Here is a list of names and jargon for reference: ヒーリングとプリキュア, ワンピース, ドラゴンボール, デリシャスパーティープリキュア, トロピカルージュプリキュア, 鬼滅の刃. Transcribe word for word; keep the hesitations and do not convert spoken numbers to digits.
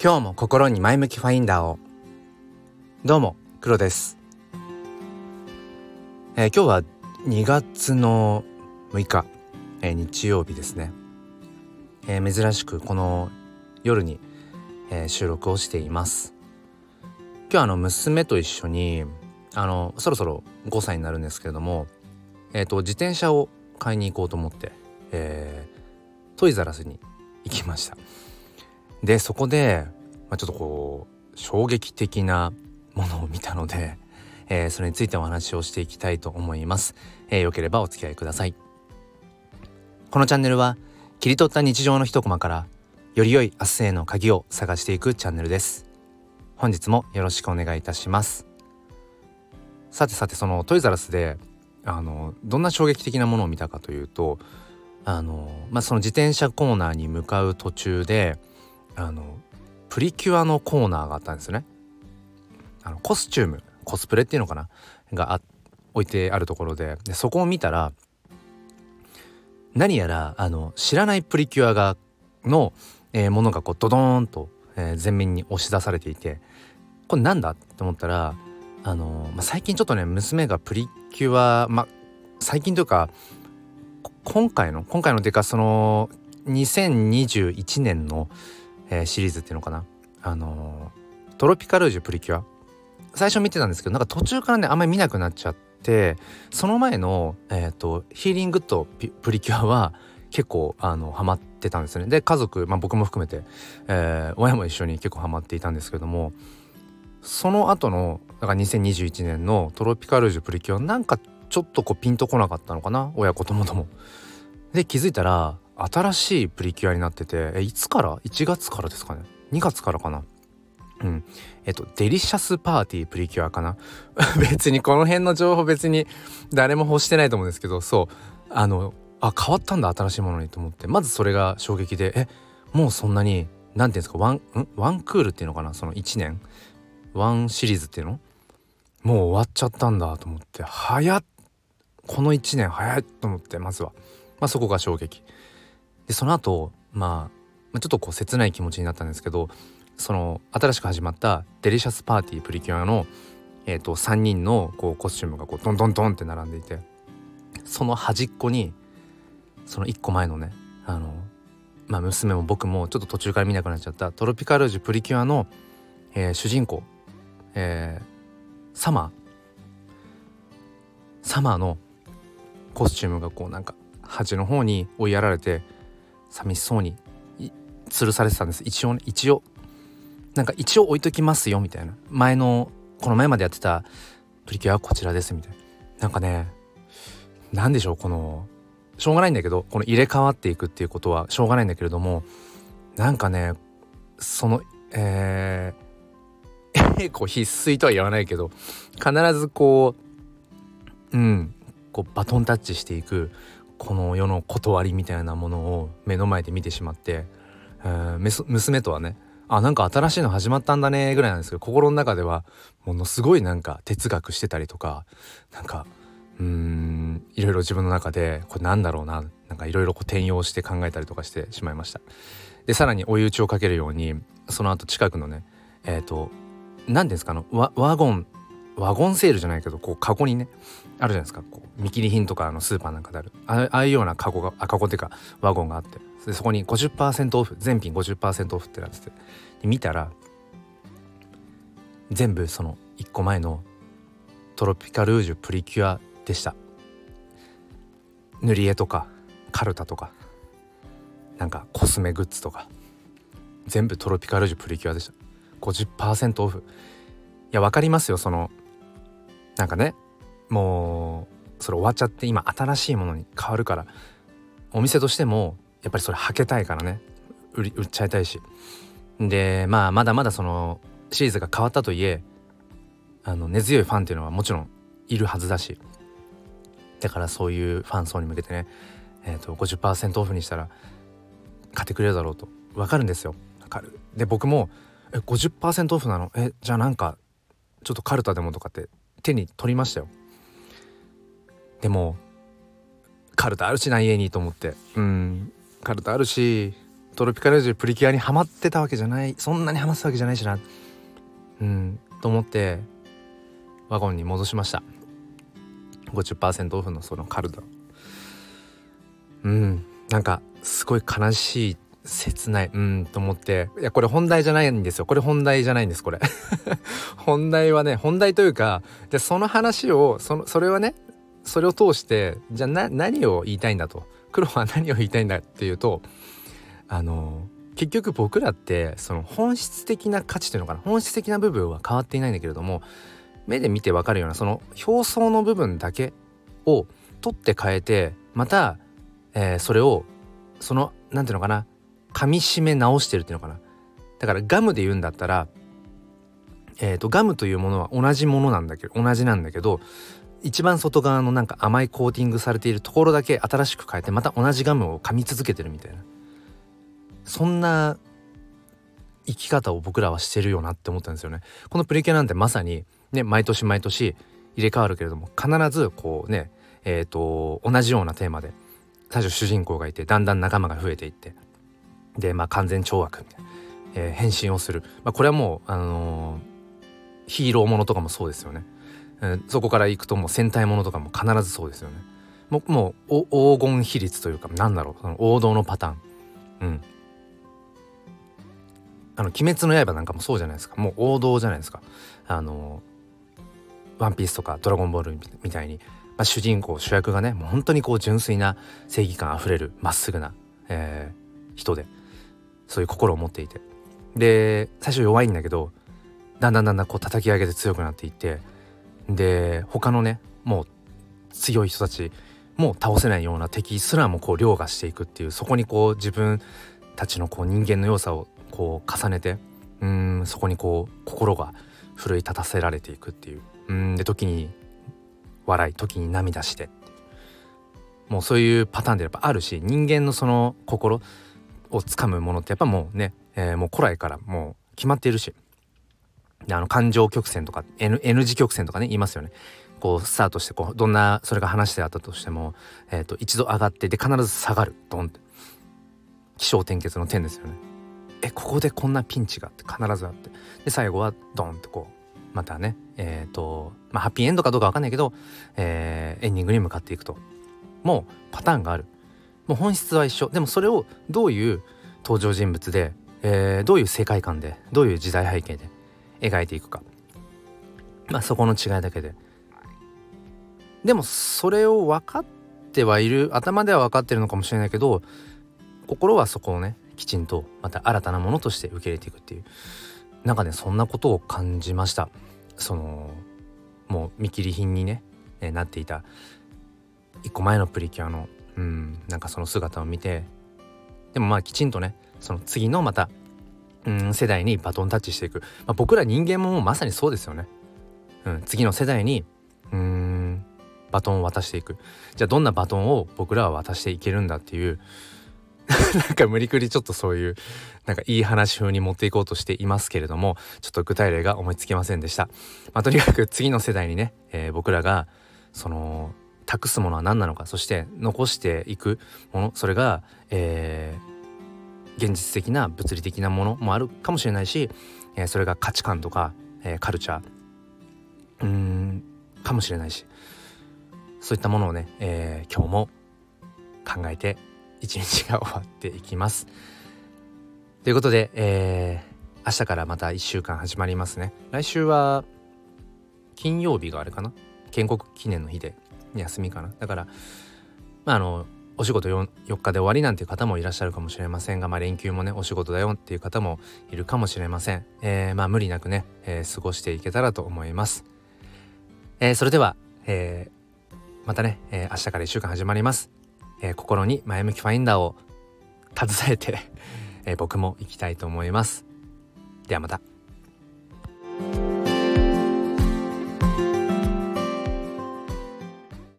今日も心に前向きファインダーを。どうも黒です。えー、今日はにがつのむいか、えー、日曜日ですね。えー、珍しくこの夜に、えー、収録をしています。今日はあの娘と一緒にあのそろそろごさいになるんですけれども、えーと、自転車を買いに行こうと思って、えー、トイザらスに行きました。でそこで、まあ、ちょっとこう衝撃的なものを見たので、えー、それについてお話をしていきたいと思います。えー、よければお付き合いください。このチャンネルは切り取った日常の一コマからより良い明日への鍵を探していくチャンネルです。本日もよろしくお願いいたします。さてさて、そのトイザラスであのどんな衝撃的なものを見たかというと、あの、まあ、その自転車コーナーに向かう途中であのプリキュアのコーナーがあったんですよね。あのコスチューム、コスプレっていうのかながあ置いてあるところ で, でそこを見たら、何やらあの知らないプリキュアがの、えー、ものがこうドドーンと、えー、前面に押し出されていて、これなんだって思ったら、あの、まあ、最近ちょっとね、娘がプリキュア、まあ、最近というか今回の今回のてかそのにせんにじゅういちねんの、えー、シリーズっていうのかな、あのー、トロピカルージュプリキュア最初見てたんですけど、なんか途中からねあんまり見なくなっちゃって、その前の、えー、とヒーリングとプリキュアは結構あのハマってたんですね。で家族、まあ、僕も含めて、えー、親も一緒に結構ハマっていたんですけども、その後のだからにせんにじゅういちねんのトロピカルージュプリキュアなんかちょっとこうピンとこなかったのかな、親子ともともで。気づいたら新しいプリキュアになってて、えいつからいちがつからですかね、にがつからかな、うんえっとデリシャスパーティープリキュアかな別にこの辺の情報別に誰も欲してないと思うんですけど、そうあのあ変わったんだ新しいものにと思って、まずそれが衝撃で、えもうそんなになんていうんですか、ワンんワンクールっていうのかな、そのいちねんワンシリーズっていうのもう終わっちゃったんだと思って、早っこのいちねん早いと思って、まずは、まあ、そこが衝撃で、その後、まあ、ちょっとこう切ない気持ちになったんですけど、その新しく始まったデリシャスパーティープリキュアの、えー、とさんにんのこうコスチュームがこうドンドンドンって並んでいて、その端っこにそのいっこまえのね、あの、まあ、娘も僕もちょっと途中から見なくなっちゃったトロピカルージュプリキュアの、えー、主人公、えー、サマーサマーのコスチュームがこうなんか端の方に追いやられて寂しそうに吊るされてたんです。一応、ね、一応なんか一応置いときますよみたいな、前のこの前までやってたプリキュアはこちらですみたいな、なんかね、なんでしょう、このしょうがないんだけど、この入れ替わっていくっていうことはしょうがないんだけれども、なんかねそのえー、こう必須とは言わないけど、必ずこううんこうバトンタッチしていくこの世の断りみたいなものを目の前で見てしまって、えー、娘とはね、あなんか新しいの始まったんだねぐらいなんですけど、心の中ではものすごいなんか哲学してたりとか、なんかうーんいろいろ自分の中でこれなんだろうな、なんかいろいろこう転用して考えたりとかしてしまいました。でさらに追い打ちをかけるように、その後近くのね、えっと何ですかの ワ, ワゴンワゴンセールじゃないけど、こうカゴにねあるじゃないですか、こう見切り品とかあのスーパーなんかであるああいうようなカゴがあカゴっていうかワゴンがあって、でそこに ごじゅっパーセント オフ、全品 ごじゅっパーセント オフってなってて、で見たら全部そのいっこまえのトロピカルージュプリキュアでした。塗り絵とかカルタとかなんかコスメグッズとか全部トロピカルージュプリキュアでした。 ごじゅっパーセント オフ。いやわかりますよ、そのなんかね、もうそれ終わっちゃって今新しいものに変わるから、お店としてもやっぱりそれはけたいからね、 売り、売っちゃいたいし、でまあまだまだそのシリーズが変わったといえ、あの根強いファンっていうのはもちろんいるはずだし、だからそういうファン層に向けてね、えーと ごじゅっパーセント オフにしたら買ってくれるだろうと、わかるんですよ、わかる。で僕もえ ごじゅっパーセント オフなの、えじゃあなんかちょっとカルタでもとかって手に取りましたよ。でもカルタあるしな家にと思って、うんカルタあるしトロピカルジュプリキュアにハマってたわけじゃない、そんなにハマってたわけじゃないしな、うんと思ってワゴンに戻しました。 ごじゅっパーセント オフのそのカルド、うんなんかすごい悲しい、切ない、うんと思って、いやこれ本題じゃないんですよこれ本題じゃないんですこれ本題はね、本題というかでその話を そ, のそれはねそれを通してじゃあな何を言いたいんだと、黒は何を言いたいんだっていうと、あの結局僕らってその本質的な価値というのかな、本質的な部分は変わっていないんだけれども、目で見てわかるようなその表層の部分だけを取って変えて、また、えー、それをそのなんていうのかな、噛み締め直してるっていうのかな。だからガムで言うんだったら、えーとガムというものは同じものなんだけど同じなんだけど、一番外側のなんか甘いコーティングされているところだけ新しく変えて、また同じガムを噛み続けてるみたいな、そんな生き方を僕らはしてるよなって思ったんですよね。このプリキュアなんてまさにね、毎年毎年入れ替わるけれども、必ずこうね、えーと同じようなテーマで最初主人公がいて、だんだん仲間が増えていって、でまあ完全懲悪みたいな、えー、変身をする、まあ、これはもう、あのー、ヒーローものとかもそうですよね、うん、そこからいくともう戦隊ものとかも必ずそうですよね。もう、もう黄金比率というか、なんだろう、その王道のパターン、うん、あの鬼滅の刃なんかもそうじゃないですか、もう王道じゃないですか。あのー、ワンピースとかドラゴンボールみたいに、まあ、主人公主役がね、もう本当にこう純粋な正義感あふれるまっすぐな、えー、人で、そういう心を持っていて、で最初弱いんだけど、だんだんだんだんこう叩き上げて強くなっていって、で他のね、もう強い人たちも倒せないような敵すらもこう凌駕していくっていう、そこにこう自分たちのこう人間の要素をこう重ねて、うーんそこにこう心が奮い立たせられていくっていう、うーんで時に笑い、時に涙して、もうそういうパターンでやっぱあるし、人間のその心をつかむものってやっぱもうね、えー、もう古来からもう決まっているし、であの感情曲線とか N, N 字曲線とかね言いますよね。こうスタートしてこうどんなそれが話してあったとしても、えー、と一度上がって、で必ず下がる、ドンって起承転結の点ですよね。えここでこんなピンチがあって必ずあって、で最後はドンってこうまたね、えっ、ー、とまあハッピーエンドかどうかわかんないけど、えー、エンディングに向かっていくと、もうパターンがある。もう本質は一緒。でもそれをどういう登場人物で、えー、どういう世界観で、どういう時代背景で描いていくか、まあそこの違いだけで。でもそれを分かってはいる、頭では分かってるのかもしれないけど、心はそこをねきちんとまた新たなものとして受け入れていくっていう、なんかねそんなことを感じました。そのもう見切り品に、ねね、なっていた一個前のプリキュアのうん、なんかその姿を見て、でもまあきちんとねその次のまた、うん、世代にバトンタッチしていく、まあ、僕ら人間ももうまさにそうですよね、うん、次の世代にうんバトンを渡していく。じゃあどんなバトンを僕らは渡していけるんだっていうなんか無理くりちょっとそういうなんかいい話風に持っていこうとしていますけれども、ちょっと具体例が思いつきませんでした、まあ、とにかく次の世代にね、えー、僕らがその託すものは何なのか、そして残していくもの、それが、えー、現実的な物理的なものもあるかもしれないし、えー、それが価値観とか、えー、カルチャーうーんかもしれないし、そういったものをね、えー、今日も考えて一日が終わっていきますということで、えー、明日からまたいっしゅうかん始まりますね。来週は金曜日があれかな、建国記念の日で休みかな。だから、まあ、あのお仕事 4, よっかで終わりなんていう方もいらっしゃるかもしれませんが、まあ、連休もねお仕事だよっていう方もいるかもしれません、えー、まあ無理なくね、えー、過ごしていけたらと思います、えー、それでは、えー、またね、えー、明日からいっしゅうかん始まります、えー、心に前向きファインダーを携えて、えー、僕も行きたいと思います。ではまた。